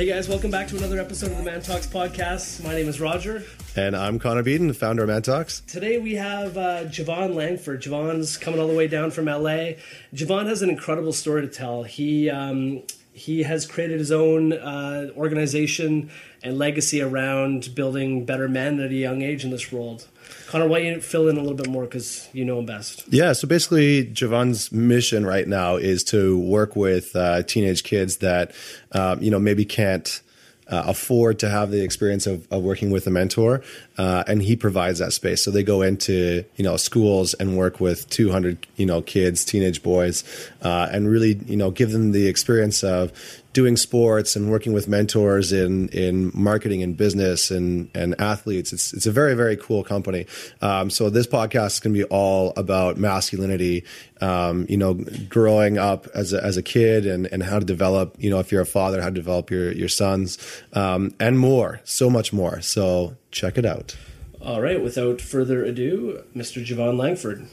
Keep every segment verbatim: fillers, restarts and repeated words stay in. Hey guys, welcome back to another episode of the Man Talks podcast. My name is Roger. And I'm Connor Beaton, the founder of Man Talks. Today we have uh, Javon Langford. Javon's coming all the way down from L A. Javon has an incredible story to tell. He um, he has created his own uh, organization and legacy around building better men at a young age in this world. Connor, why don't you fill in a little bit more, because you know him best. Yeah, so basically Javon's mission right now is to work with uh, teenage kids that, um, you know, maybe can't uh, afford to have the experience of, of working with a mentor, uh, and he provides that space. So they go into, you know, schools and work with two hundred, you know, kids, teenage boys, uh, and really, you know, give them the experience of doing sports and working with mentors in, in marketing and business and, and athletes. It's, it's a very, very cool company. Um, so this podcast is going to be all about masculinity, um, you know, growing up as a, as a kid and, and how to develop, you know, if you're a father, how to develop your, your sons, um, and more, so much more. So check it out. All right. Without further ado, Mister Javon Langford.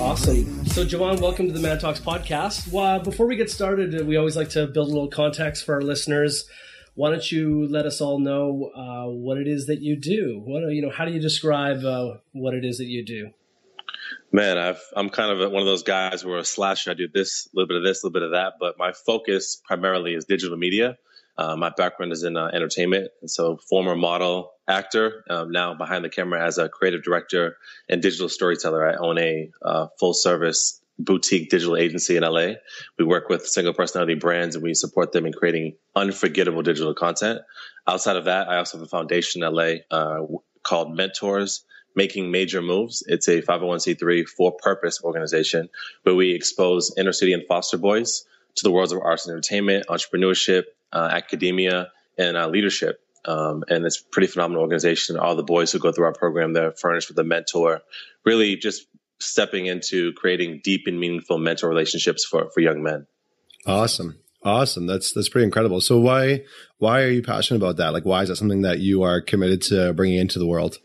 Awesome. So, Javon, welcome to the Man Talks podcast. Well, before we get started, we always like to build a little context for our listeners. Why don't you let us all know uh, what it is that you do? What you know? How do you describe uh, what it is that you do? Man, I've, I'm kind of a, one of those guys who are a slasher. I do this, a little bit of this, a little bit of that, but my focus primarily is digital media. Uh, my background is in uh, entertainment, and so former model, actor, um, now behind the camera as a creative director and digital storyteller. I own a uh, full-service boutique digital agency in L A. We work with single personality brands and we support them in creating unforgettable digital content. Outside of that, I also have a foundation in L A uh, called Mentors, Making Major Moves. It's a five oh one c three for-purpose organization where we expose inner-city and foster boys to the worlds of arts and entertainment, entrepreneurship, uh, academia, and uh, leadership. Um, and it's a pretty phenomenal organization. All the boys who go through our program, they're furnished with a mentor, really just stepping into creating deep and meaningful mentor relationships for, for young men. Awesome. Awesome. That's, that's pretty incredible. So why, why are you passionate about that? Like, why is that something that you are committed to bringing into the world?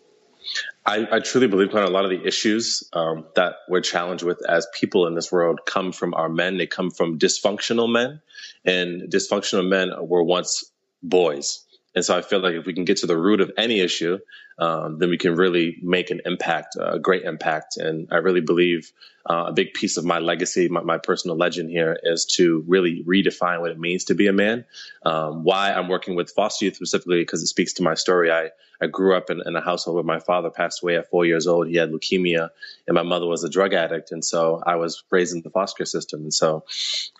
I, I truly believe kind of a lot of the issues um, that we're challenged with as people in this world come from our men. They come from dysfunctional men, and dysfunctional men were once boys. And so I feel like if we can get to the root of any issue, um, then we can really make an impact, a great impact. And I really believe uh, a big piece of my legacy, my, my personal legend here, is to really redefine what it means to be a man. Um, why I'm working with foster youth specifically, because it speaks to my story. I, I grew up in, in a household where my father passed away at four years old. He had leukemia, and my mother was a drug addict. And so I was raised in the foster system. And so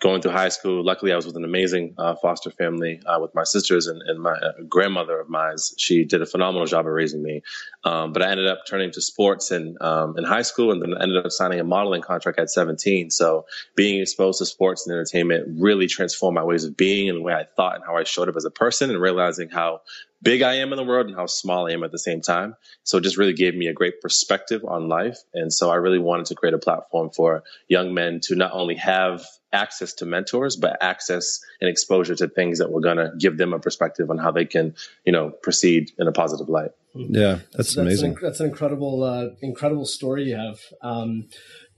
going through high school, luckily I was with an amazing uh, foster family uh, with my sisters and, and my uh, grandmother of mine. She did a phenomenal job of raising me. Um, but I ended up turning to sports and um, in high school, and then ended up signing a modeling contract at seventeen. So being exposed to sports and entertainment really transformed my ways of being and the way I thought and how I showed up as a person, and realizing how big I am in the world and how small I am at the same time. So it just really gave me a great perspective on life. And so I really wanted to create a platform for young men to not only have access to mentors, but access and exposure to things that were going to give them a perspective on how they can, you know, proceed in a positive light. Yeah, that's, that's amazing. An, that's an incredible, uh, incredible story you have. Um,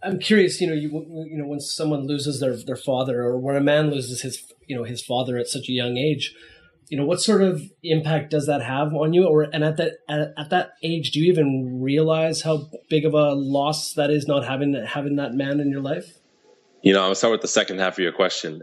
I'm curious, you know, you, you know, when someone loses their, their father, or when a man loses his, you know, his father at such a young age, you know, what sort of impact does that have on you? Or, and at that, at, at that age, do you even realize how big of a loss that is, not having, having that man in your life? You know, I'll start with the second half of your question.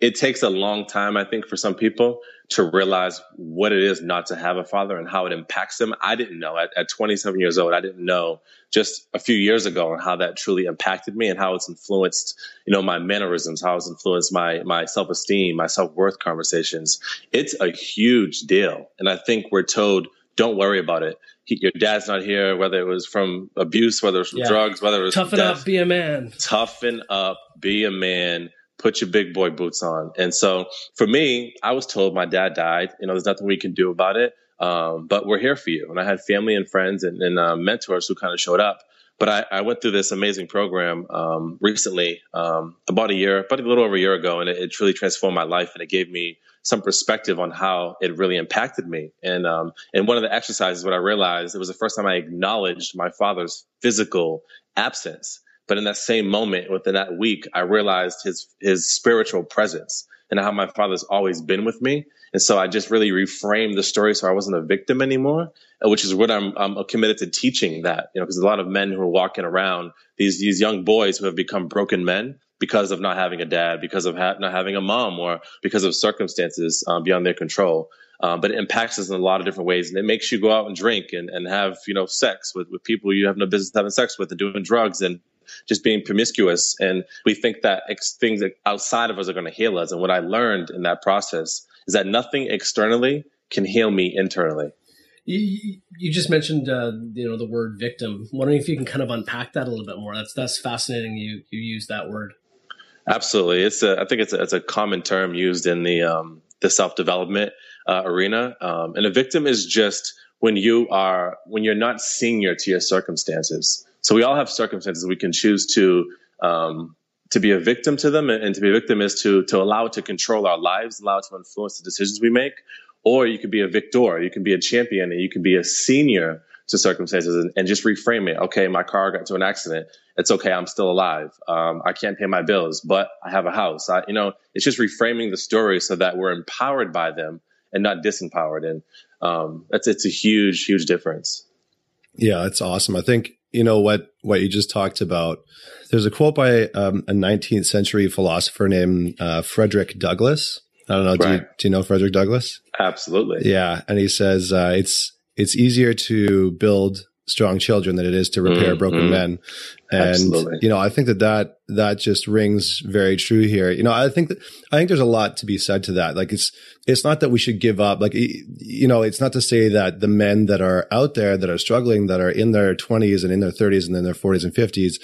It takes a long time, I think, for some people to realize what it is not to have a father and how it impacts them. I didn't know at, at twenty-seven years old. I didn't know just a few years ago and how that truly impacted me and how it's influenced, you know, my mannerisms, how it's influenced my, my self-esteem, my self-worth conversations. It's a huge deal. And I think we're told, don't worry about it. He, your dad's not here, whether it was from abuse, whether it was from yeah. drugs, whether it was toughen death. up, be a man, toughen up, be a man. Put your big boy boots on. And so for me, I was told my dad died. You know, there's nothing we can do about it, um, but we're here for you. And I had family and friends and, and uh, mentors who kind of showed up. But I, I went through this amazing program um, recently, um, about a year, about a little over a year ago, and it, it truly transformed my life, and it gave me some perspective on how it really impacted me. And um, and one of the exercises, what I realized, it was the first time I acknowledged my father's physical absence. But in that same moment, within that week, I realized his his spiritual presence and how my father's always been with me. And so I just really reframed the story so I wasn't a victim anymore, which is what I'm, I'm committed to teaching that, you know, because a lot of men who are walking around, these these young boys who have become broken men because of not having a dad, because of ha- not having a mom, or because of circumstances um, beyond their control. Um, but it impacts us in a lot of different ways. And it makes you go out and drink and, and have, you know, sex with, with people you have no business having sex with, and doing drugs and just being promiscuous. And we think that ex- things outside of us are going to heal us. And what I learned in that process is that nothing externally can heal me internally. You, you just mentioned, uh, you know, the word victim. Wondering if you can kind of unpack that a little bit more. That's that's fascinating. You you use that word. Absolutely, it's a. I think it's a, it's a common term used in the um, the self development uh, arena. Um, and a victim is just when you are when you're not senior to your circumstances. So we all have circumstances we can choose to. Um, to be a victim to them, and to be a victim is to, to allow it to control our lives, allow it to influence the decisions we make. Or you could be a victor, you can be a champion, and you can be a senior to circumstances and, and just reframe it. Okay, my car got into an accident. It's okay. I'm still alive. Um, I can't pay my bills, but I have a house. I, you know, it's just reframing the story so that we're empowered by them and not disempowered. And um, that's, it's a huge, huge difference. Yeah, that's awesome. I think, you know, what, what you just talked about, there's a quote by um, a nineteenth century philosopher named uh, Frederick Douglass. I don't know. Right. Do you, do you know Frederick Douglass? Absolutely. Yeah. And he says, uh, it's, it's easier to build strong children than it is to repair mm, broken mm. men. And, Absolutely. you know, I think that, that that just rings very true here. You know, I think that, I think there's a lot to be said to that. Like, it's, it's not that we should give up. Like, you know, it's not to say that the men that are out there that are struggling, that are in their twenties and in their thirties and in their forties and fifties,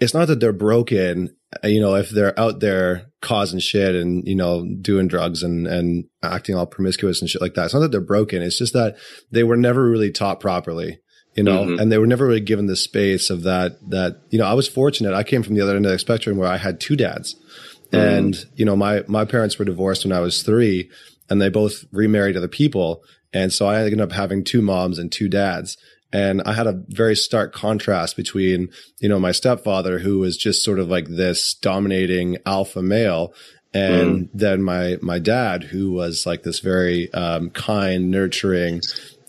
it's not that they're broken, you know, if they're out there causing shit and, you know, doing drugs and, and acting all promiscuous and shit like that. It's not that they're broken. It's just that they were never really taught properly. You know, mm-hmm. and they were never really given the space of that, that, you know, I was fortunate. I came from the other end of the spectrum where I had two dads mm-hmm. and, you know, my, my parents were divorced when I was three and they both remarried other people. And so I ended up having two moms and two dads. And I had a very stark contrast between, you know, my stepfather, who was just sort of like this dominating alpha male. And mm-hmm. then my, my dad, who was like this very, um, kind, nurturing,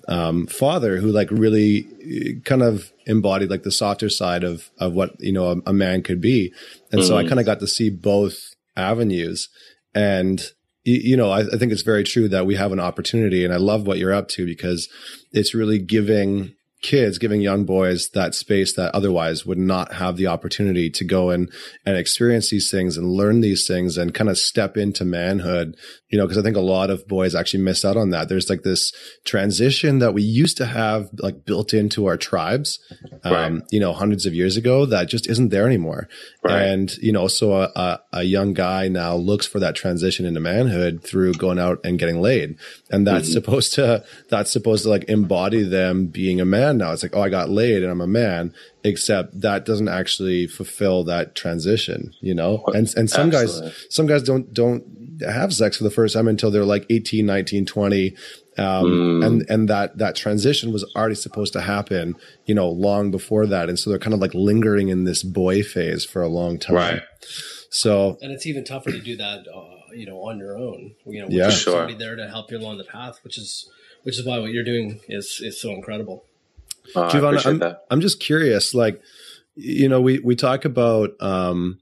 Um, father who like really kind of embodied like the softer side of, of what, you know, a, a man could be. And mm-hmm. so I kind of got to see both avenues and, you know, I, I think it's very true that we have an opportunity, and I love what you're up to because it's really giving kids, giving young boys that space that otherwise would not have the opportunity to go and, and experience these things and learn these things and kind of step into manhood, you know, because I think a lot of boys actually miss out on that. There's like this transition that we used to have like built into our tribes, um, right. you know, hundreds of years ago that just isn't there anymore. Right. And, you know, so a, a, a young guy now looks for that transition into manhood through going out and getting laid. And that's mm-hmm. supposed to, that's supposed to like embody them being a man. Now it's like, oh, I got laid and I'm a man, except that doesn't actually fulfill that transition, you know? And and some Absolutely. guys, some guys don't, don't have sex for the first time until they're like eighteen, nineteen, twenty. Um, mm. and, and that, that transition was already supposed to happen, you know, long before that. And so they're kind of like lingering in this boy phase for a long time. Right. So, and it's even tougher to do that, uh, you know, on your own, you know, with yeah, sure. somebody there to help you along the path, which is, which is why what you're doing is, is so incredible. Uh, Javon, I'm, that. I'm just curious, like, you know, we, we talk about, um,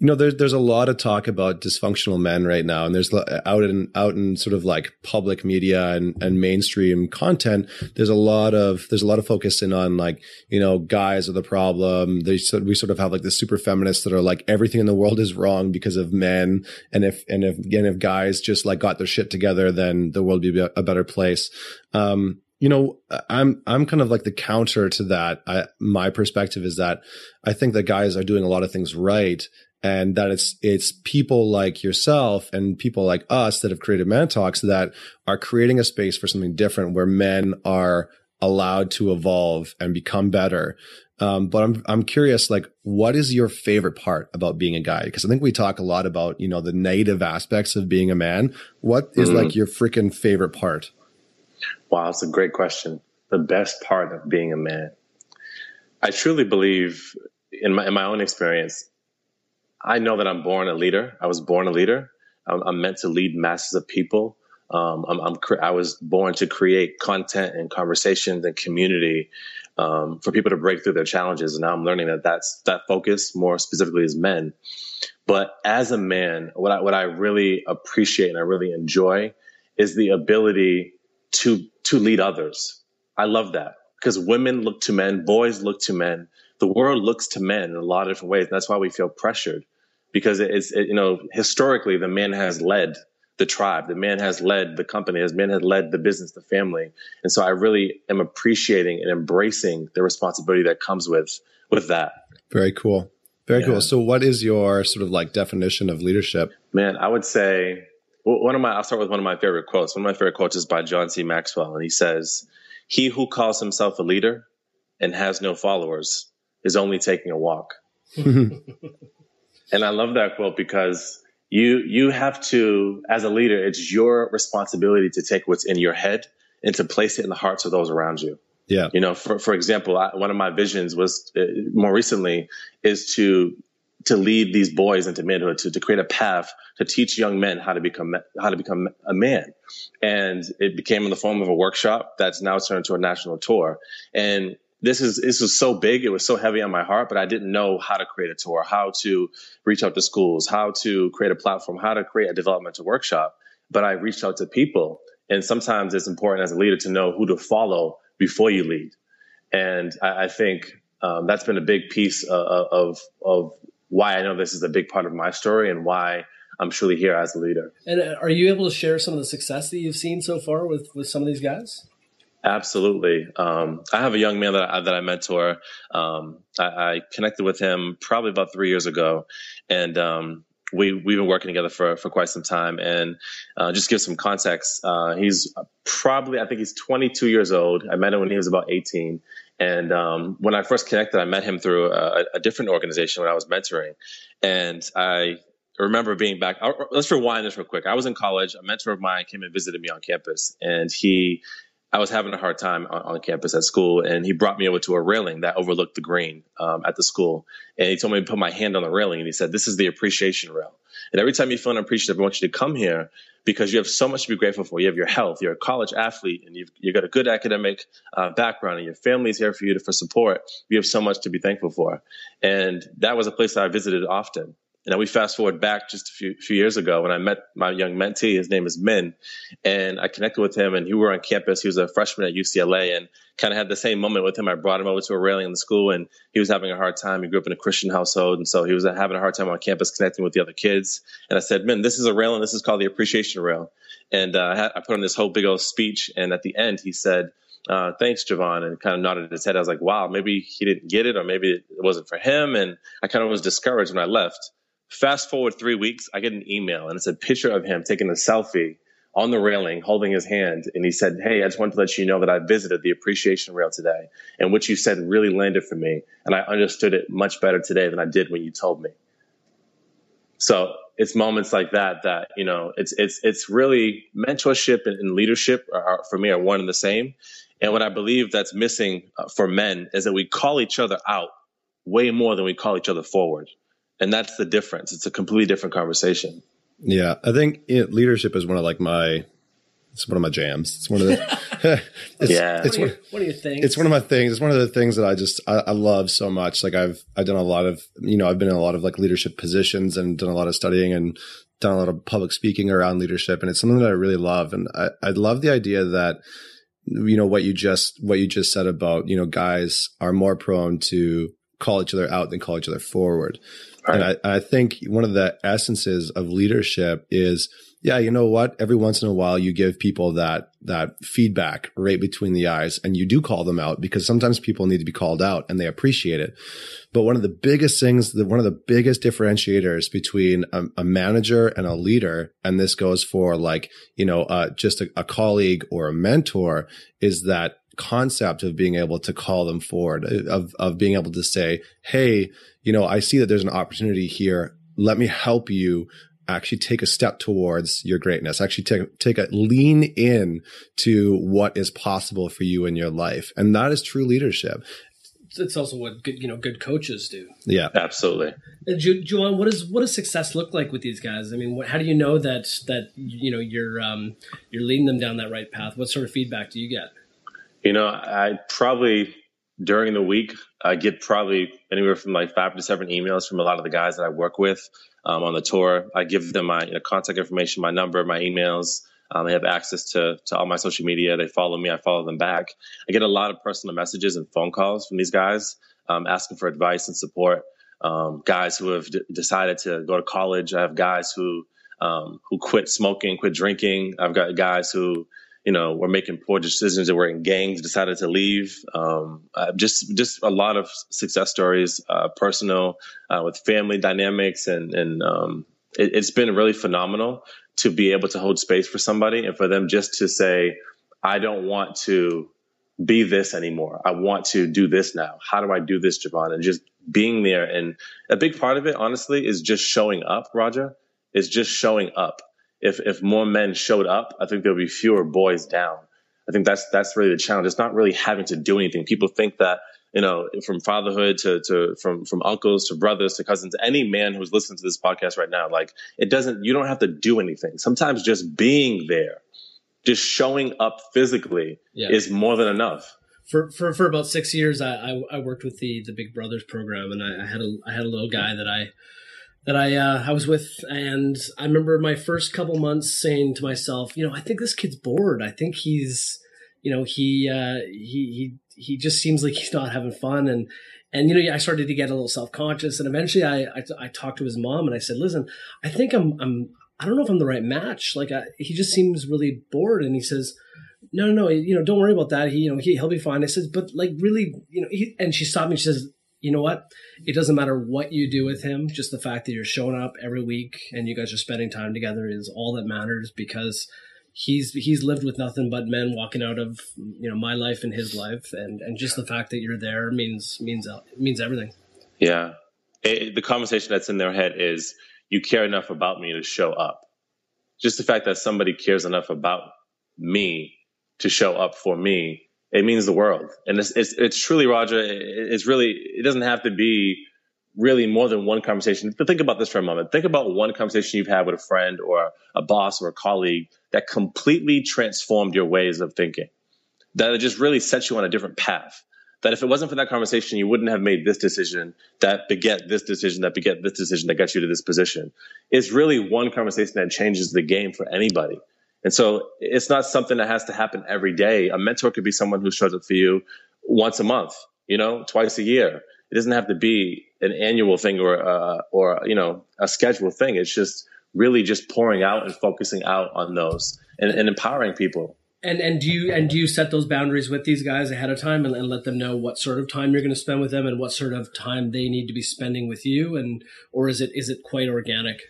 you know, there's, there's a lot of talk about dysfunctional men right now. And there's out in, out in sort of like public media and, and mainstream content. There's a lot of, there's a lot of focus in on like, you know, guys are the problem. They sort we sort of have like the super feminists that are like, everything in the world is wrong because of men. And if, and if, and if guys just like got their shit together, then the world would be a better place. Um, You know, I'm, I'm kind of like the counter to that. I, my perspective is that I think that guys are doing a lot of things right, and that it's, it's people like yourself and people like us that have created Man Talks that are creating a space for something different where men are allowed to evolve and become better. Um, but I'm, I'm curious, like, what is your favorite part about being a guy? Because I think we talk a lot about, you know, the negative aspects of being a man. What is mm-hmm. like your freaking favorite part? Wow, that's a great question. The best part of being a man. I truly believe in my, in my own experience, I know that I'm born a leader. I was born a leader. I'm, I'm meant to lead masses of people. Um, I'm, I'm cre- I was born to create content and conversations and community um, for people to break through their challenges. And now I'm learning that that's that focus more specifically is men. But as a man, what I, what I really appreciate and I really enjoy is the ability to to lead others. I love that because women look to men, boys look to men. The world looks to men in a lot of different ways. And that's why we feel pressured, because it's, it, you know, historically, the man has led the tribe, the man has led the company, the man has led the business, the family. And so I really am appreciating and embracing the responsibility that comes with, with that. Very cool. Very yeah. cool. So what is your sort of like definition of leadership? Man, I would say one of my, I'll start with one of my favorite quotes. One of my favorite quotes is by John C. Maxwell. And he says, "He who calls himself a leader and has no followers is only taking a walk." And I love that quote because you you have to, as a leader, it's your responsibility to take what's in your head and to place it in the hearts of those around you. Yeah. You know, for for example, I, one of my visions was uh, more recently is to to lead these boys into manhood, to, to create a path to teach young men how to become how to become a man. And it became in the form of a workshop that's now turned into a national tour. And This is this was so big, it was so heavy on my heart, but I didn't know how to create a tour, how to reach out to schools, how to create a platform, how to create a developmental workshop. But I reached out to people. And sometimes it's important as a leader to know who to follow before you lead. And I, I think um, that's been a big piece of, of of why I know this is a big part of my story and why I'm truly here as a leader. And are you able to share some of the success that you've seen so far with, with some of these guys? Absolutely. Um, I have a young man that I, that I mentor. Um, I, I connected with him probably about three years ago, and um, we we've been working together for for quite some time. And uh, just to give some context, uh, he's probably I think he's twenty-two years old. I met him when he was about eighteen, and um, when I first connected, I met him through a, a different organization when I was mentoring, and I. I remember being back. Let's rewind this real quick. I was in college. A mentor of mine came and visited me on campus, and he. I was having a hard time on, on campus at school, and he brought me over to a railing that overlooked the green um, at the school. And he told me to put my hand on the railing, and he said, "This is the appreciation rail. And every time you feel unappreciative, I want you to come here because you have so much to be grateful for. You have your health, you're a college athlete, and you've, you've got a good academic uh, background, and your family's here for you to, for support. You have so much to be thankful for." And that was a place that I visited often. And then we fast forward back just a few, few years ago when I met my young mentee. His name is Min, and I connected with him, and he were on campus. He was a freshman at U C L A and kind of had the same moment with him. I brought him over to a railing in the school, and he was having a hard time. He grew up in a Christian household, and so he was having a hard time on campus connecting with the other kids. And I said, "Min, this is a railing. This is called the appreciation rail." And uh, I, had, I put on this whole big old speech, and at the end he said, Uh, thanks, Javon, and kind of nodded his head. I was like, wow, maybe he didn't get it, or maybe it wasn't for him. And I kind of was discouraged when I left. Fast forward three weeks, I get an email, and it's a picture of him taking a selfie on the railing, holding his hand. And he said, "Hey, I just wanted to let you know that I visited the appreciation rail today. And what you said really landed for me. And I understood it much better today than I did when you told me." So it's moments like that, that, you know, it's, it's, it's really mentorship and, and leadership are, are, for me, are one and the same. And what I believe that's missing for men is that we call each other out way more than we call each other forward. And that's the difference. It's a completely different conversation. Yeah. I think it, leadership is one of like my, it's one of my jams. It's one of the, it's, yeah. It's one, what do you think? It's one of my things. It's one of the things that I just, I, I love so much. Like I've, I've done a lot of, you know, I've been in a lot of like leadership positions and done a lot of studying and done a lot of public speaking around leadership. And it's something that I really love. And I, I love the idea that, you know, what you just, what you just said about, you know, guys are more prone to call each other out than call each other forward. Right. And I, I think one of the essences of leadership is, yeah, you know what? Every once in a while you give people that, that feedback right between the eyes, and you do call them out because sometimes people need to be called out and they appreciate it. But one of the biggest things, the, one of the biggest differentiators between a, a manager and a leader, and this goes for like, you know, uh, just a, a colleague or a mentor, is that concept of being able to call them forward, of, of being able to say, "Hey, you know, I see that there's an opportunity here. Let me help you actually take a step towards your greatness, actually take, take a lean in to what is possible for you in your life." And that is true leadership. it's also what good, you know, good coaches do. Yeah, absolutely. Ju- Juwan, what is what does success look like with these guys? I mean, what, how do you know that that you know you're um, you're leading them down that right path? What sort of feedback do you get? You know, I probably during the week I get probably anywhere from like five to seven emails from a lot of the guys that I work with um, on the tour. I give them my you know, contact information, my number, my emails. Um, they have access to to all my social media. They follow me. I follow them back. I get a lot of personal messages and phone calls from these guys um, asking for advice and support. Um, guys who have d- decided to go to college. I have guys who um, who quit smoking, quit drinking. I've got guys who you know were making poor decisions. They were in gangs, decided to leave. Um, uh, just just a lot of success stories, uh, personal uh, with family dynamics, and and um, it, it's been really phenomenal to be able to hold space for somebody and for them just to say, I don't want to be this anymore. I want to do this now. How do I do this, Javon? And just being there. And a big part of it, honestly, is just showing up, Roger. It's just showing up. If if more men showed up, I think there'll be fewer boys down. I think that's that's really the challenge. It's not really having to do anything. People think that, you know, from fatherhood to, to from, from uncles to brothers to cousins, any man who's listening to this podcast right now, like it doesn't, you don't have to do anything. Sometimes just being there, just showing up physically yeah. is more than enough. For, for, for about six years, I, I, I worked with the, the Big Brothers program, and I, I had a, I had a little guy that I, that I, uh, I was with. And I remember my first couple months saying to myself, you know, I think this kid's bored. I think he's, you know, he, uh, he, he, he just seems like he's not having fun. And, and, you know, I started to get a little self-conscious, and eventually I, I, I talked to his mom and I said, listen, I think I'm, I'm, I don't know if I'm the right match. Like I, he just seems really bored. And he says, no, no, no, you know, don't worry about that. He, you know, he, he'll be fine. I said, but like really, you know, he, and she stopped me. She says, you know what? It doesn't matter what you do with him. Just the fact that you're showing up every week and you guys are spending time together is all that matters, because He's he's lived with nothing but men walking out of you know my life and his life, and, and just the fact that you're there means means means everything. Yeah, it, the conversation that's in their head is you care enough about me to show up. Just the fact that somebody cares enough about me to show up for me, it means the world. And it's it's, it's truly, Roger. It, it's really it doesn't have to be really more than one conversation. But think about this for a moment. Think about one conversation you've had with a friend or a boss or a colleague that completely transformed your ways of thinking, that it just really set you on a different path, that if it wasn't for that conversation, you wouldn't have made this decision that beget this decision, that beget this decision that got you to this position. It's really one conversation that changes the game for anybody. And so it's not something that has to happen every day. A mentor could be someone who shows up for you once a month, you know, twice a year. It doesn't have to be an annual thing or, uh, or, you know, a scheduled thing. It's just really just pouring out and focusing out on those and, and empowering people. And, and do you, and do you set those boundaries with these guys ahead of time and, and let them know what sort of time you're going to spend with them and what sort of time they need to be spending with you? And, or is it, is it quite organic?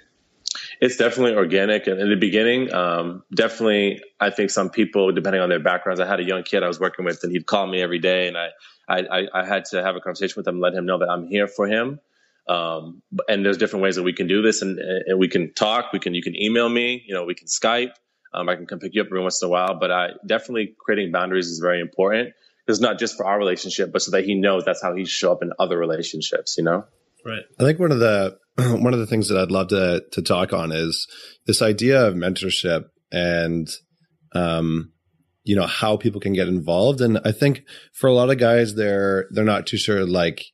It's definitely organic. And in the beginning, um, definitely, I think some people, depending on their backgrounds, I had a young kid I was working with and he'd call me every day. And I, I, I had to have a conversation with him, let him know that I'm here for him. Um, and there's different ways that we can do this, and, and we can talk, we can, you can email me, you know, we can Skype, um, I can come pick you up every once in a while, but I definitely creating boundaries is very important. It's not just for our relationship, but so that he knows that's how he show up in other relationships, you know? Right. I think one of the, one of the things that I'd love to, to talk on is this idea of mentorship and, um, you know, how people can get involved. And I think for a lot of guys, they're, they're not too sure, like,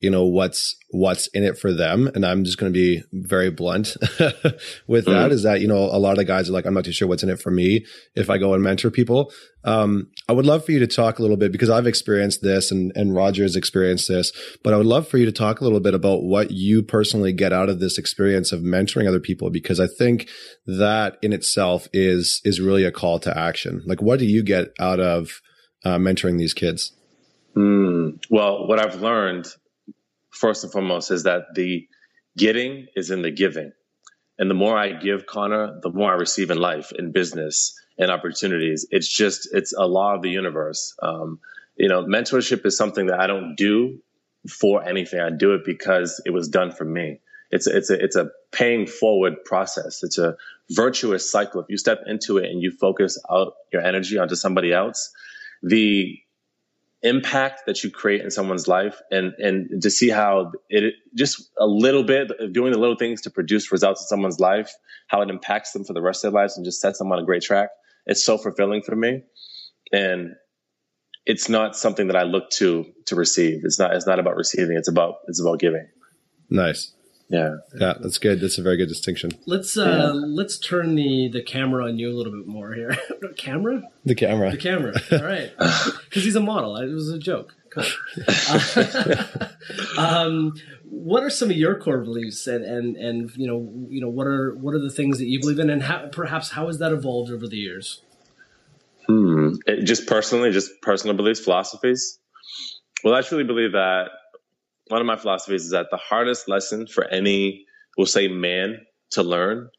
you know, what's what's in it for them. And I'm just going to be very blunt with mm-hmm. that is that, you know, a lot of guys are like, I'm not too sure what's in it for me if I go and mentor people. Um, I would love for you to talk a little bit, because I've experienced this and, and Roger has experienced this, but I would love for you to talk a little bit about what you personally get out of this experience of mentoring other people, because I think that in itself is is really a call to action. Like, what do you get out of uh, mentoring these kids? Mm, well, what I've learned first and foremost is that the getting is in the giving. And the more I give, Connor, the more I receive in life, in business, in opportunities. It's just, it's a law of the universe. Um, you know, mentorship is something that I don't do for anything. I do it because it was done for me. It's a, it's a, it's a paying forward process. It's a virtuous cycle. If you step into it and you focus out your energy onto somebody else, the impact that you create in someone's life, and, and to see how it just a little bit of doing the little things to produce results in someone's life, how it impacts them for the rest of their lives and just sets them on a great track. It's so fulfilling for me. And it's not something that I look to, to receive. It's not, it's not about receiving. It's about, it's about giving. Nice. Yeah. Yeah. That's good. That's a very good distinction. Let's, uh, yeah. let's turn the, the camera on you a little bit more here. Camera? The camera. The camera. All right. Cause he's a model. It was a joke. Cool. Uh, um, what are some of your core beliefs, and, and, and, you know, you know, what are, what are the things that you believe in, and how, perhaps how has that evolved over the years? Hmm. It, just personally, just personal beliefs, philosophies. Well, I truly believe that one of my philosophies is that the hardest lesson for any, we'll say, man to learn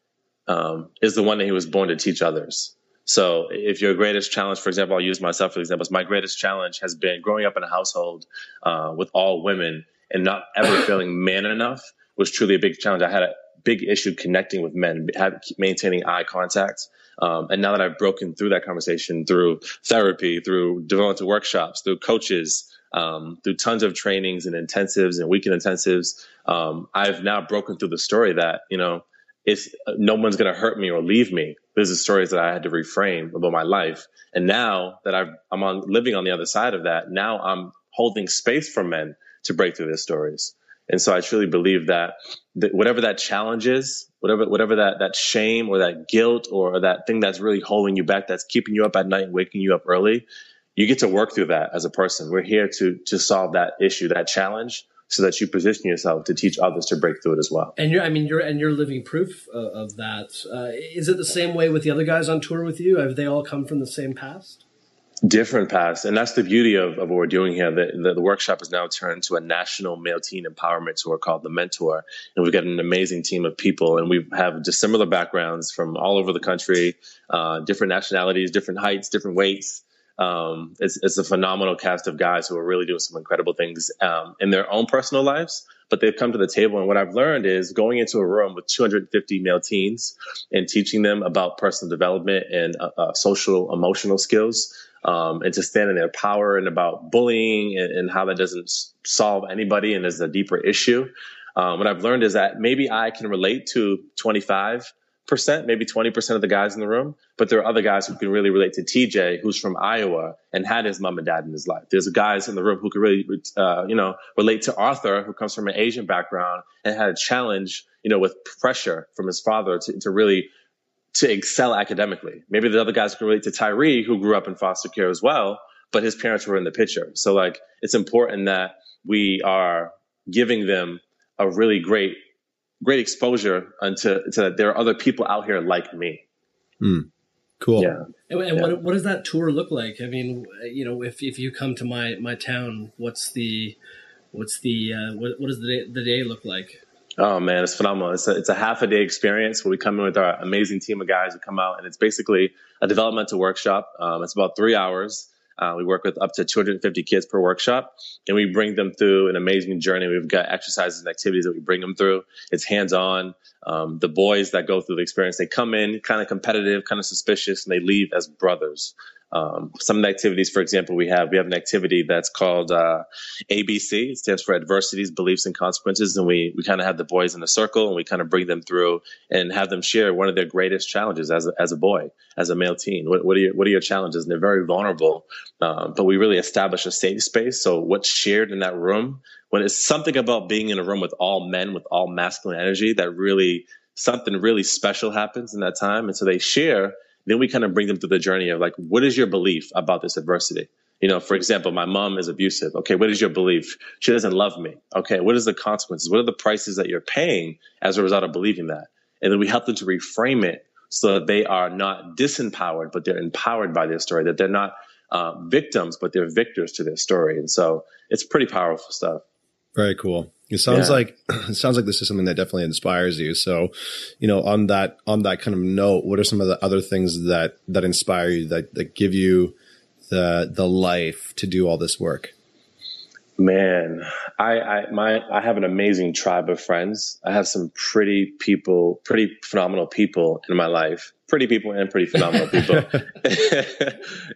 um, is the one that he was born to teach others. So if your greatest challenge, for example, I'll use myself for example, my greatest challenge has been growing up in a household uh, with all women and not ever feeling man enough was truly a big challenge. I had a big issue connecting with men, have, maintaining eye contact. Um, and now that I've broken through that conversation through therapy, through developmental workshops, through coaches, um, through tons of trainings and intensives and weekend intensives, um, I've now broken through the story that, you know, it's no one's going to hurt me or leave me. These are stories that I had to reframe about my life. And now that I've, I'm on living on the other side of that, now I'm holding space for men to break through their stories. And so I truly believe that, that whatever that challenge is, whatever, whatever that, that shame or that guilt or that thing that's really holding you back, that's keeping you up at night and waking you up early, you get to work through that as a person. We're here to, to solve that issue, that challenge, so that you position yourself to teach others to break through it as well. And you're, I mean, you're, and you're living proof of, of that. Uh, is it the same way with the other guys on tour with you? Have they all come from the same past? Different paths. And that's the beauty of, of what we're doing here. The, the, the workshop is now turned to a national male teen empowerment tour called The Mentor. And we've got an amazing team of people, and we have dissimilar backgrounds from all over the country, uh, different nationalities, different heights, different weights. Um, it's, it's a phenomenal cast of guys who are really doing some incredible things, um, in their own personal lives, but they've come to the table. And what I've learned is going into a room with two hundred fifty male teens and teaching them about personal development and uh, uh, social, emotional skills, um, and to stand in their power and about bullying and, and how that doesn't solve anybody and is a deeper issue. Um, what I've learned is that maybe I can relate to twenty-five percent, maybe twenty percent of the guys in the room, but there are other guys who can really relate to T J, who's from Iowa and had his mom and dad in his life. There's guys in the room who can really, uh, you know, relate to Arthur, who comes from an Asian background and had a challenge, you know, with pressure from his father to, to really to excel academically. Maybe the other guys can relate to Tyree, who grew up in foster care as well, but his parents were in the picture. So like, it's important that we are giving them a really great, great exposure unto to that there are other people out here like me. Mm. Cool. Yeah. And, and yeah. What, what does that tour look like? I mean, you know, if, if you come to my, my town, what's the, what's the, uh, what, what does the day, the day look like? Oh man, it's phenomenal. It's a, it's a half a day experience where we come in with our amazing team of guys who come out, and it's basically a developmental workshop. Um, it's about three hours. Uh, we work with up to two hundred fifty kids per workshop, and we bring them through an amazing journey. We've got exercises and activities that we bring them through. It's hands-on. Um, the boys that go through the experience, they come in kind of competitive, kind of suspicious, and they leave as brothers. Um, some of the activities, for example, we have, we have an activity that's called, uh, A B C. It stands for adversities, beliefs, and consequences. And we, we kind of have the boys in a circle, and we kind of bring them through and have them share one of their greatest challenges as a, as a boy, as a male teen. What, what are your, what are your challenges? And they're very vulnerable. Um, but we really establish a safe space. So what's shared in that room, when it's something about being in a room with all men, with all masculine energy, that really, something really special happens in that time. And so they share. Then we kind of bring them through the journey of like, what is your belief about this adversity? You know, for example, my mom is abusive. Okay, what is your belief? She doesn't love me. Okay, what is the consequences? What are the prices that you're paying as a result of believing that? And then we help them to reframe it so that they are not disempowered, but they're empowered by their story, that they're not uh, victims, but they're victors to their story. And so it's pretty powerful stuff. Very cool. It sounds yeah. like it sounds like this is something that definitely inspires you. So, you know, on that on that kind of note, what are some of the other things that that inspire you, that that give you the the life to do all this work? Man, I I my I have an amazing tribe of friends. I have some pretty people, pretty phenomenal people in my life. Pretty people and pretty phenomenal people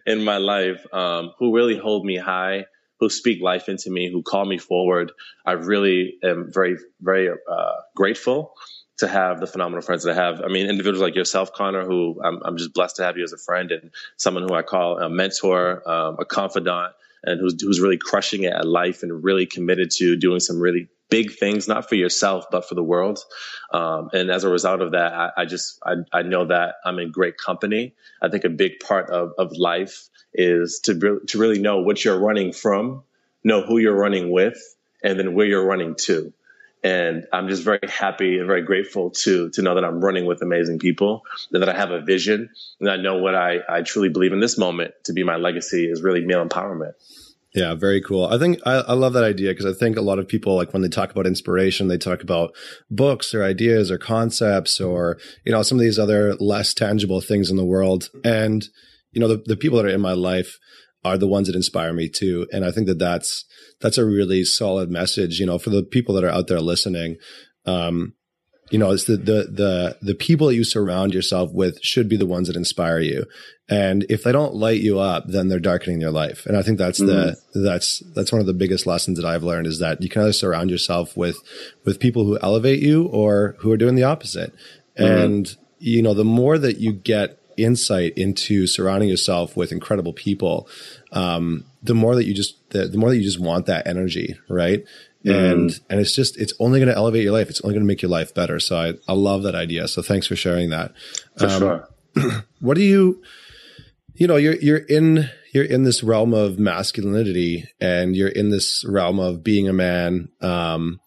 in my life um, who really hold me high. who speak life into me, who call me forward. I really am very, very uh, grateful to have the phenomenal friends that I have. I mean, individuals like yourself, Connor, who I'm, I'm just blessed to have you as a friend and someone who I call a mentor, um, a confidant, and who's, who's really crushing it at life and really committed to doing some really big things, not for yourself, but for the world. Um, and as a result of that, I, I just, I, I know that I'm in great company. I think a big part of, of life is to, be, to really know what you're running from, know who you're running with, and then where you're running to. And I'm just very happy and very grateful to, to know that I'm running with amazing people and that I have a vision. And I know what I, I truly believe in this moment to be my legacy is really male empowerment. Yeah, very cool. I think I, I love that idea because I think a lot of people, like when they talk about inspiration, they talk about books or ideas or concepts or, you know, some of these other less tangible things in the world. And, you know, the, the people that are in my life are the ones that inspire me too. And I think that that's, that's a really solid message, you know, for the people that are out there listening. Um, you know, it's the, the, the, the people that you surround yourself with should be the ones that inspire you. And if they don't light you up, then they're darkening your life. And I think that's mm-hmm. the, that's, that's one of the biggest lessons that I've learned is that you can either surround yourself with, with people who elevate you or who are doing the opposite. Mm-hmm. And, you know, the more that you get insight into surrounding yourself with incredible people, um, the more that you just, the, the more that you just want that energy. Right. Mm. And, and it's just, it's only going to elevate your life. It's only going to make your life better. So I, I love that idea. So thanks for sharing that. For um, sure. What do you, you know, you're, you're in, you're in this realm of masculinity and you're in this realm of being a man, um,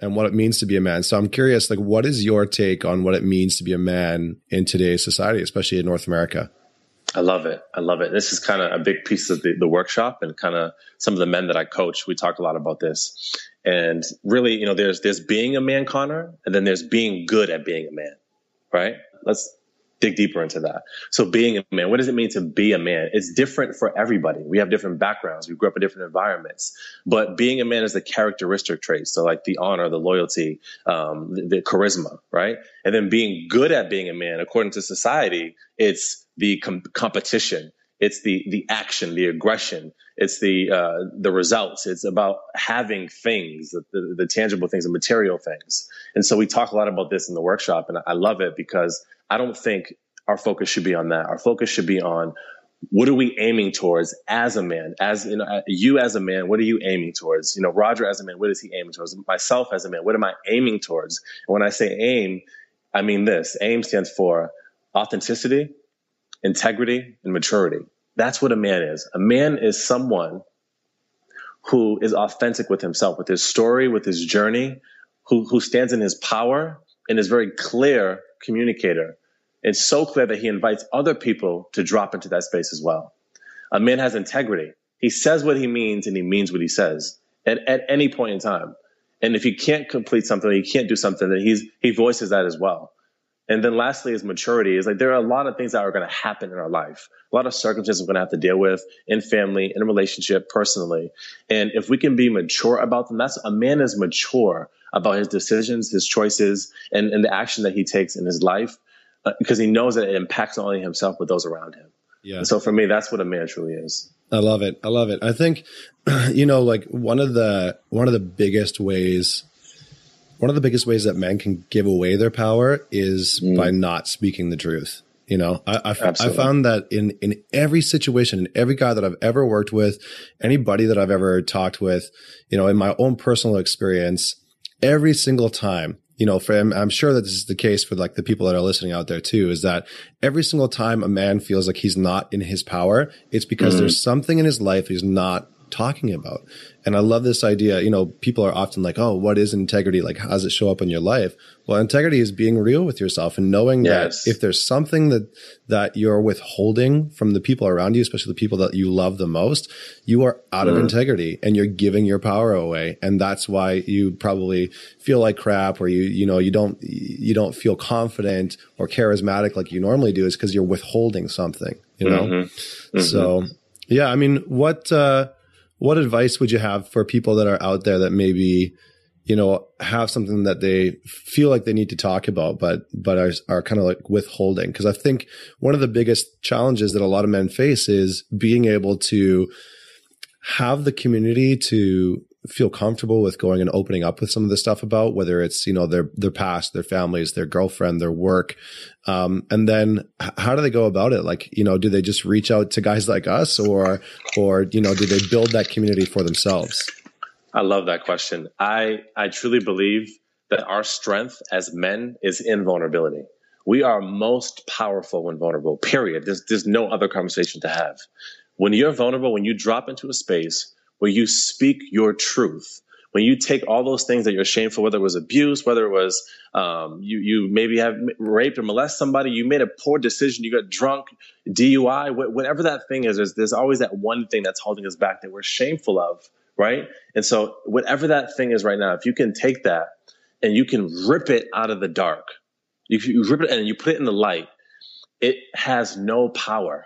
and what it means to be a man. So I'm curious, like, what is your take on what it means to be a man in today's society, especially in North America? I love it. I love it. This is kind of a big piece of the, the workshop and kind of some of the men that I coach. We talk a lot about this. And really, you know, there's there's being a man, Connor, and then there's being good at being a man, right? Let's dig deeper into that. So being a man, what does it mean to be a man? It's different for everybody. We have different backgrounds. We grew up in different environments, but being a man is the characteristic trait. So like the honor, the loyalty, um, the, the charisma, right? And then being good at being a man, according to society, it's the com- competition. It's the, the action, the aggression. It's the, uh, the results. It's about having things, the, the, the tangible things, the material things. And so we talk a lot about this in the workshop, and I love it because I don't think our focus should be on that. Our focus should be on what are we aiming towards as a man, as you know, you as a man, what are you aiming towards? You know, Roger as a man, what is he aiming towards? Myself as a man, what am I aiming towards? And when I say aim, I mean this. AIM stands for authenticity, integrity, and maturity. That's what a man is. A man is someone who is authentic with himself, with his story, with his journey, who, who stands in his power and is very clear communicator. It's so clear that he invites other people to drop into that space as well. A man has integrity. He says what he means and he means what he says at, at any point in time. And if he can't complete something, he can't do something, then he's, he voices that as well. And then lastly is maturity. Is like there are a lot of things that are going to happen in our life. A lot of circumstances we're going to have to deal with in family, in a relationship, personally. And if we can be mature about them, that's a man is mature about his decisions, his choices, and, and the action that he takes in his life. Because he knows that it impacts not only himself, but those around him. Yeah. And so for me, that's what a man truly is. I love it. I love it. I think, you know, like one of the, one of the biggest ways, one of the biggest ways that men can give away their power is mm. by not speaking the truth. You know, I, I, I found that in, in every situation, in every guy that I've ever worked with, anybody that I've ever talked with, you know, in my own personal experience, every single time, you know, for, I'm sure that this is the case for like the people that are listening out there too, is that every single time a man feels like he's not in his power, it's because mm-hmm. there's something in his life he's not talking about. And I love this idea. You know, people are often like, oh, what is integrity? Like, how does it show up in your life? Well, integrity is being real with yourself and knowing yes. that if there's something that, that you're withholding from the people around you, especially the people that you love the most, you are out mm. of integrity and you're giving your power away. And that's why you probably feel like crap, or you, you know, you don't, you don't feel confident or charismatic like you normally do, is because you're withholding something, you know? Mm-hmm. Mm-hmm. So yeah, I mean, what, uh, what advice would you have for people that are out there that maybe, you know, have something that they feel like they need to talk about, but, but are, are kind of like withholding? Because I think one of the biggest challenges that a lot of men face is being able to have the community to feel comfortable with going and opening up with some of the stuff about, whether it's, you know, their, their past, their families, their girlfriend, their work. Um, and then how do they go about it? Like, you know, do they just reach out to guys like us, or, or, you know, do they build that community for themselves? I love that question. I, I truly believe that our strength as men is in vulnerability. We are most powerful when vulnerable, period. There's, there's no other conversation to have. When you're vulnerable, when you drop into a space where you speak your truth, when you take all those things that you're ashamed for, whether it was abuse, whether it was um, you, you maybe have raped or molested somebody, you made a poor decision, you got drunk, D U I, wh- whatever that thing is, there's, there's always that one thing that's holding us back that we're shameful of, right? And so whatever that thing is right now, if you can take that and you can rip it out of the dark, if you rip it and you put it in the light, it has no power.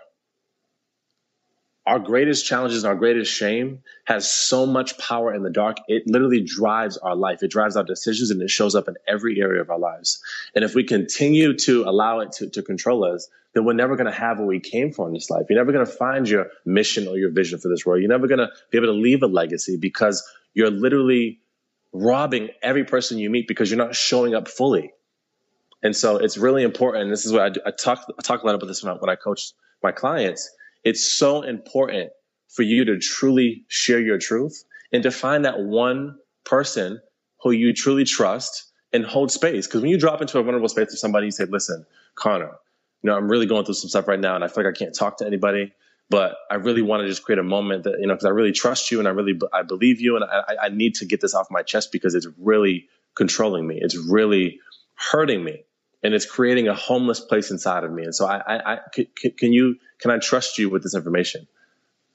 Our greatest challenges and our greatest shame has so much power in the dark. It literally drives our life. It drives our decisions, and it shows up in every area of our lives. And if we continue to allow it to, to control us, then we're never going to have what we came for in this life. You're never going to find your mission or your vision for this world. You're never going to be able to leave a legacy, because you're literally robbing every person you meet because you're not showing up fully. And so it's really important. This is what I do. I talk, I talk a lot about this when I, when I coach my clients. It's so important for you to truly share your truth and to find that one person who you truly trust and hold space. Because when you drop into a vulnerable space with somebody, you say, listen, Connor, you know, I'm really going through some stuff right now, and I feel like I can't talk to anybody, but I really want to just create a moment that, you know, because I really trust you and I really I believe you, and I, I need to get this off my chest because it's really controlling me. It's really hurting me. And it's creating a homeless place inside of me. And so I, I, I can, can you, can I trust you with this information?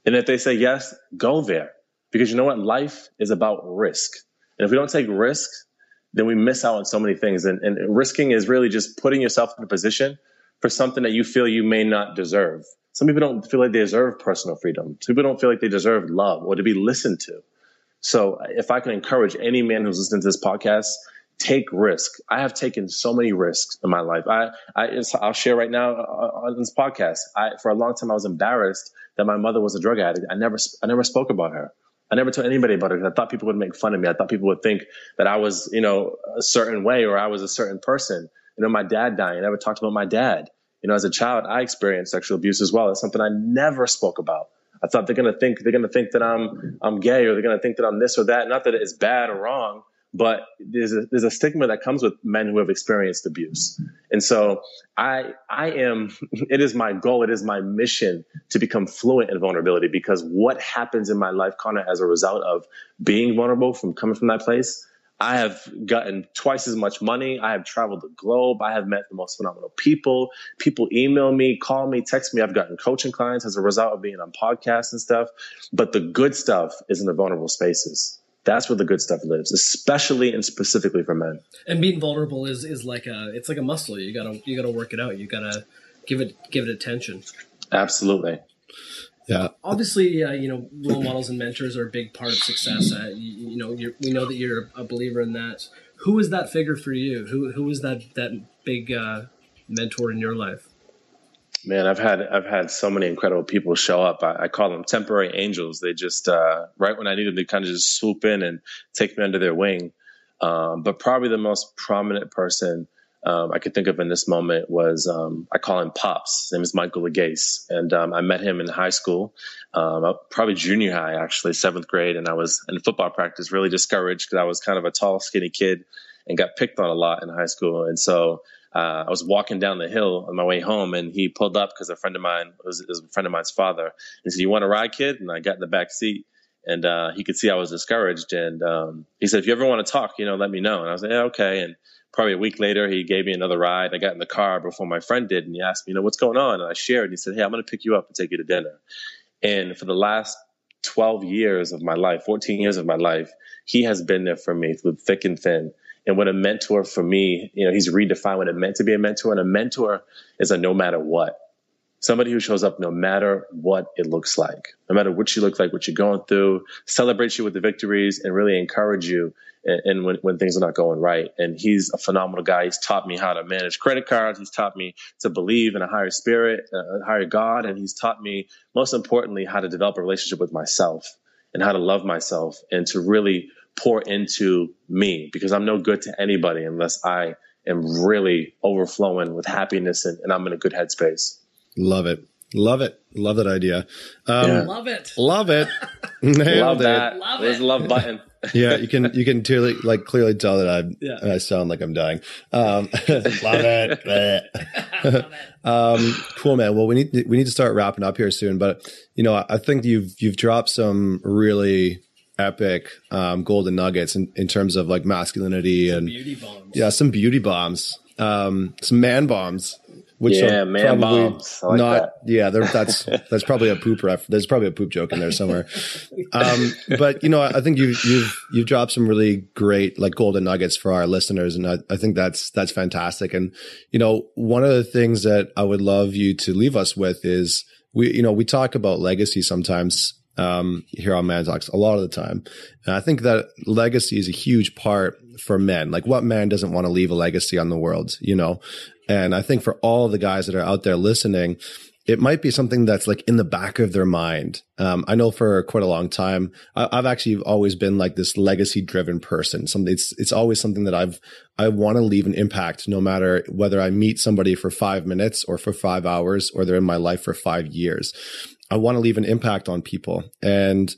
And if they say yes, go there, because you know what? Life is about risk. And if we don't take risks, then we miss out on so many things. And, and risking is really just putting yourself in a position for something that you feel you may not deserve. Some people don't feel like they deserve personal freedom. Some people don't feel like they deserve love or to be listened to. So if I can encourage any man who's listening to this podcast, take risk. I have taken so many risks in my life. I, I, I'll share right now on this podcast. I, for a long time, I was embarrassed that my mother was a drug addict. I never, I never spoke about her. I never told anybody about her. I thought people would make fun of me. I thought people would think that I was, you know, a certain way, or I was a certain person. You know, my dad dying, I never talked about my dad. You know, as a child, I experienced sexual abuse as well. It's something I never spoke about. I thought they're going to think, they're going to think that I'm, I'm gay, or they're going to think that I'm this or that. Not that it's bad or wrong, but there's a, there's a stigma that comes with men who have experienced abuse. And so I, I am, it is my goal. It is my mission to become fluent in vulnerability, because what happens in my life, Connor, as a result of being vulnerable, from coming from that place, I have gotten twice as much money. I have traveled the globe. I have met the most phenomenal people. People email me, call me, text me. I've gotten coaching clients as a result of being on podcasts and stuff. But the good stuff is in the vulnerable spaces. That's where the good stuff lives, especially and specifically for men. And being vulnerable is, is like a, it's like a muscle. You gotta, you gotta work it out. You gotta give it, give it attention. Absolutely. Yeah. Obviously, uh, you know, role models and mentors are a big part of success. Uh, you, you know, you're, we know that you're a believer in that. Who is that figure for you? Who, who is that, that big uh, mentor in your life? Man, I've had I've had so many incredible people show up. I, I call them temporary angels. They just uh, right when I need them, they kind of just swoop in and take me under their wing. Um, but probably the most prominent person um, I could think of in this moment was um, I call him Pops. His name is Michael Legace, and um, I met him in high school, um, probably junior high, actually seventh grade. And I was in football practice, really discouraged because I was kind of a tall, skinny kid and got picked on a lot in high school, and so. Uh, I was walking down the hill on my way home, and he pulled up because a friend of mine it was, it was a friend of mine's father. He said, "You want a ride, kid?" And I got in the back seat, and uh, he could see I was discouraged. And um, he said, "If you ever want to talk, you know, let me know." And I was like, "Yeah, okay." And probably a week later, he gave me another ride. I got in the car before my friend did, and he asked me, "You know, what's going on?" And I shared. And he said, "Hey, I'm going to pick you up and take you to dinner." And for the last twelve years of my life, fourteen years of my life, he has been there for me through thick and thin. And what a mentor for me, you know, he's redefined what it meant to be a mentor. And a mentor is a no matter what. Somebody who shows up no matter what it looks like, no matter what you look like, what you're going through, celebrates you with the victories and really encourage you and, and when, when things are not going right. And he's a phenomenal guy. He's taught me how to manage credit cards. He's taught me to believe in a higher spirit, a higher God. And he's taught me, most importantly, how to develop a relationship with myself. and how to love myself and to really pour into me, because I'm no good to anybody unless I am really overflowing with happiness and, and I'm in a good headspace. Love it. Love it. Love that idea. Um, yeah. Love it. Love it. Love that. It. Love There's it. A love button. Yeah, you can you can clearly like clearly tell that I yeah. I sound like I'm dying. Um, love it. um, cool, man. Well, we need to, we need to start wrapping up here soon, but you know, I, I think you've you've dropped some really epic um, golden nuggets in, in terms of like masculinity some and beauty bombs. Yeah, some beauty bombs, um, some man bombs. Which yeah, man bombs. I like not, that. Yeah, that's that's probably a poop ref. There's probably a poop joke in there somewhere. Um, but you know, I think you've you've you've dropped some really great like golden nuggets for our listeners, and I, I think that's that's fantastic. And you know, one of the things that I would love you to leave us with is we you know we talk about legacy sometimes um, here on Man Talks a lot of the time, and I think that legacy is a huge part for men. Like, what man doesn't want to leave a legacy on the world? You know. And I think for all the guys that are out there listening, it might be something that's like in the back of their mind. Um, I know for quite a long time, I, I've actually always been like this legacy-driven person. Something it's it's always something that I've I want to leave an impact, no matter whether I meet somebody for five minutes or for five hours or they're in my life for five years. I want to leave an impact on people, and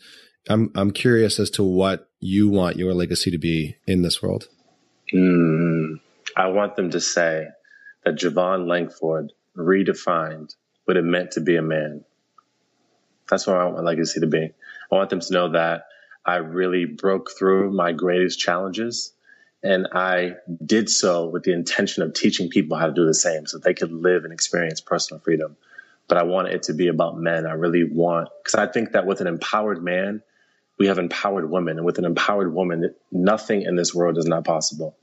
I'm I'm curious as to what you want your legacy to be in this world. Mm, I want them to say that Javon Langford redefined what it meant to be a man. That's what I want my legacy to be. I want them to know that I really broke through my greatest challenges, and I did so with the intention of teaching people how to do the same so that they could live and experience personal freedom. But I want it to be about men. I really want, because I think that with an empowered man, we have empowered women. And with an empowered woman, nothing in this world is not possible.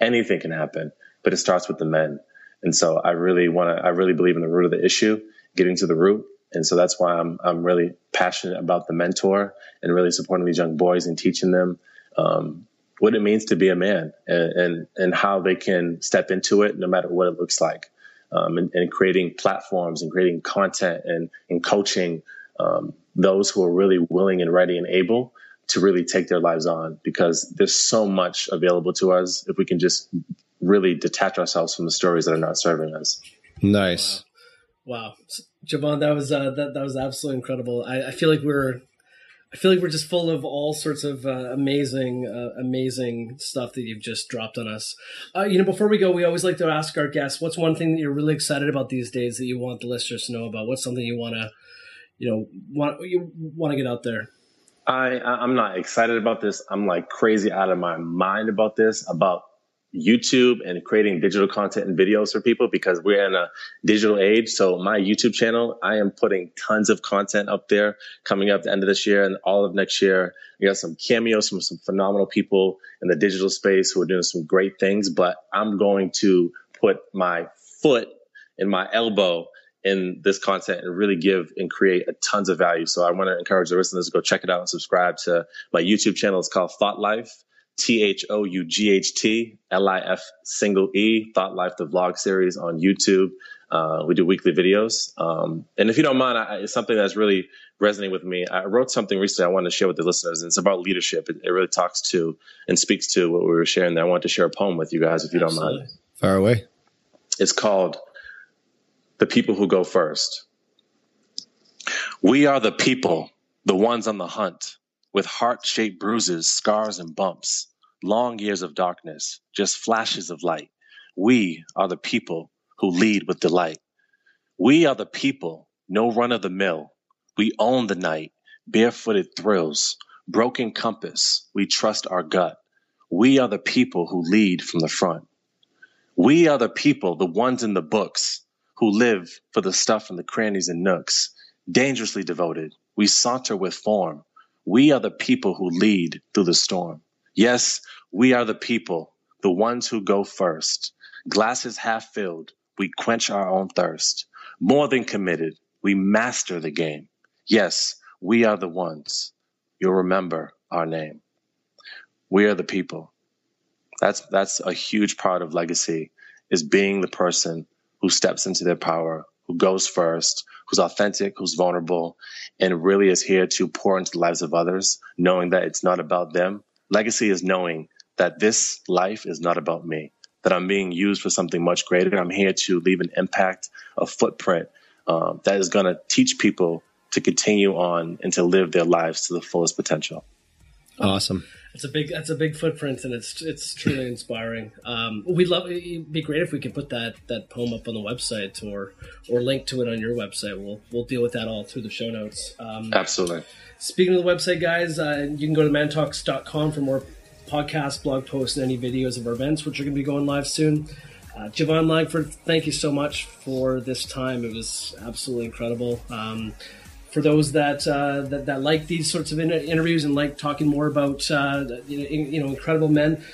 Anything can happen, but it starts with the men. And so I really want to, I really believe in the root of the issue, getting to the root. And so that's why I'm, I'm really passionate about the mentor and really supporting these young boys and teaching them, um, what it means to be a man and, and, and how they can step into it no matter what it looks like. Um, and, and creating platforms and creating content and, and coaching, um, those who are really willing and ready and able to really take their lives on, because there's so much available to us if we can just really detach ourselves from the stories that are not serving us. Nice. Wow. Wow. Javon, that was, uh, that, that was absolutely incredible. I, I feel like we're, I feel like we're just full of all sorts of uh, amazing, uh, amazing stuff that you've just dropped on us. Uh, you know, before we go, we always like to ask our guests, what's one thing that you're really excited about these days that you want the listeners to know about? What's something you want to, you know, want, you want to get out there? I, I'm not excited about this. I'm like crazy out of my mind about this, about YouTube and creating digital content and videos for people, because we're in a digital age. So my YouTube channel, I am putting tons of content up there coming up at the end of this year and all of next year. We got some cameos from some phenomenal people in the digital space who are doing some great things, but I'm going to put my foot and my elbow in this content and really give and create a tons of value. So I want to encourage the listeners to go check it out and subscribe to my YouTube channel. It's called Thought Life. T H O U G H T L I F single E, Thought Life, the vlog series on YouTube. Uh, we do weekly videos. Um, and if you don't mind, I, it's something that's really resonating with me. I wrote something recently I wanted to share with the listeners, and it's about leadership. It, it really talks to and speaks to what we were sharing there. I wanted to share a poem with you guys, if you Absolutely. Don't mind. Fire away. It's called The People Who Go First. We are the people, the ones on the hunt, with heart-shaped bruises, scars, and bumps, long years of darkness, just flashes of light. We are the people who lead with delight. We are the people, no run-of-the-mill. We own the night, barefooted thrills, broken compass. We trust our gut. We are the people who lead from the front. We are the people, the ones in the books, who live for the stuff in the crannies and nooks. Dangerously devoted, we saunter with form. We are the people who lead through the storm. Yes, we are the people, the ones who go first. Glasses half filled, we quench our own thirst. More than committed, we master the game. Yes, we are the ones. You'll remember our name. We are the people. That's that's a huge part of legacy, is being the person who steps into their power, who goes first, who's authentic, who's vulnerable, and really is here to pour into the lives of others, knowing that it's not about them. Legacy is knowing that this life is not about me, that I'm being used for something much greater. I'm here to leave an impact, a footprint uh, that is going to teach people to continue on and to live their lives to the fullest potential. Awesome. That's a big, that's a big footprint, and it's, it's truly inspiring. Um, we'd love, it'd be great if we could put that, that poem up on the website or, or link to it on your website. We'll, we'll deal with that all through the show notes. Um, Absolutely. Speaking of the website, guys, uh, you can go to man talks dot com for more podcasts, blog posts, and any videos of our events, which are going to be going live soon. Uh, Javon Langford, thank you so much for this time. It was absolutely incredible. Um, For those that, uh, that that like these sorts of inter- interviews and like talking more about uh, you, know, in, you know incredible men,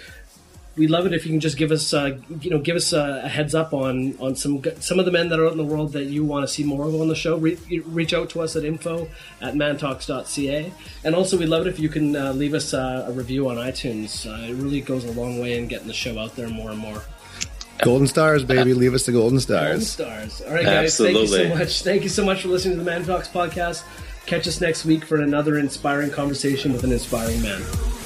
we'd love it if you can just give us uh, you know give us a, a heads up on on some some of the men that are out in the world that you want to see more of on the show. Re- reach out to us at info at man talks dot c a, and also we'd love it if you can uh, leave us uh, a review on iTunes. Uh, it really goes a long way in getting the show out there more and more. Golden stars, baby. Leave us the golden stars. Golden stars. All right, guys. Absolutely. Thank you so much. Thank you so much for listening to the Man Talks podcast. Catch us next week for another inspiring conversation with an inspiring man.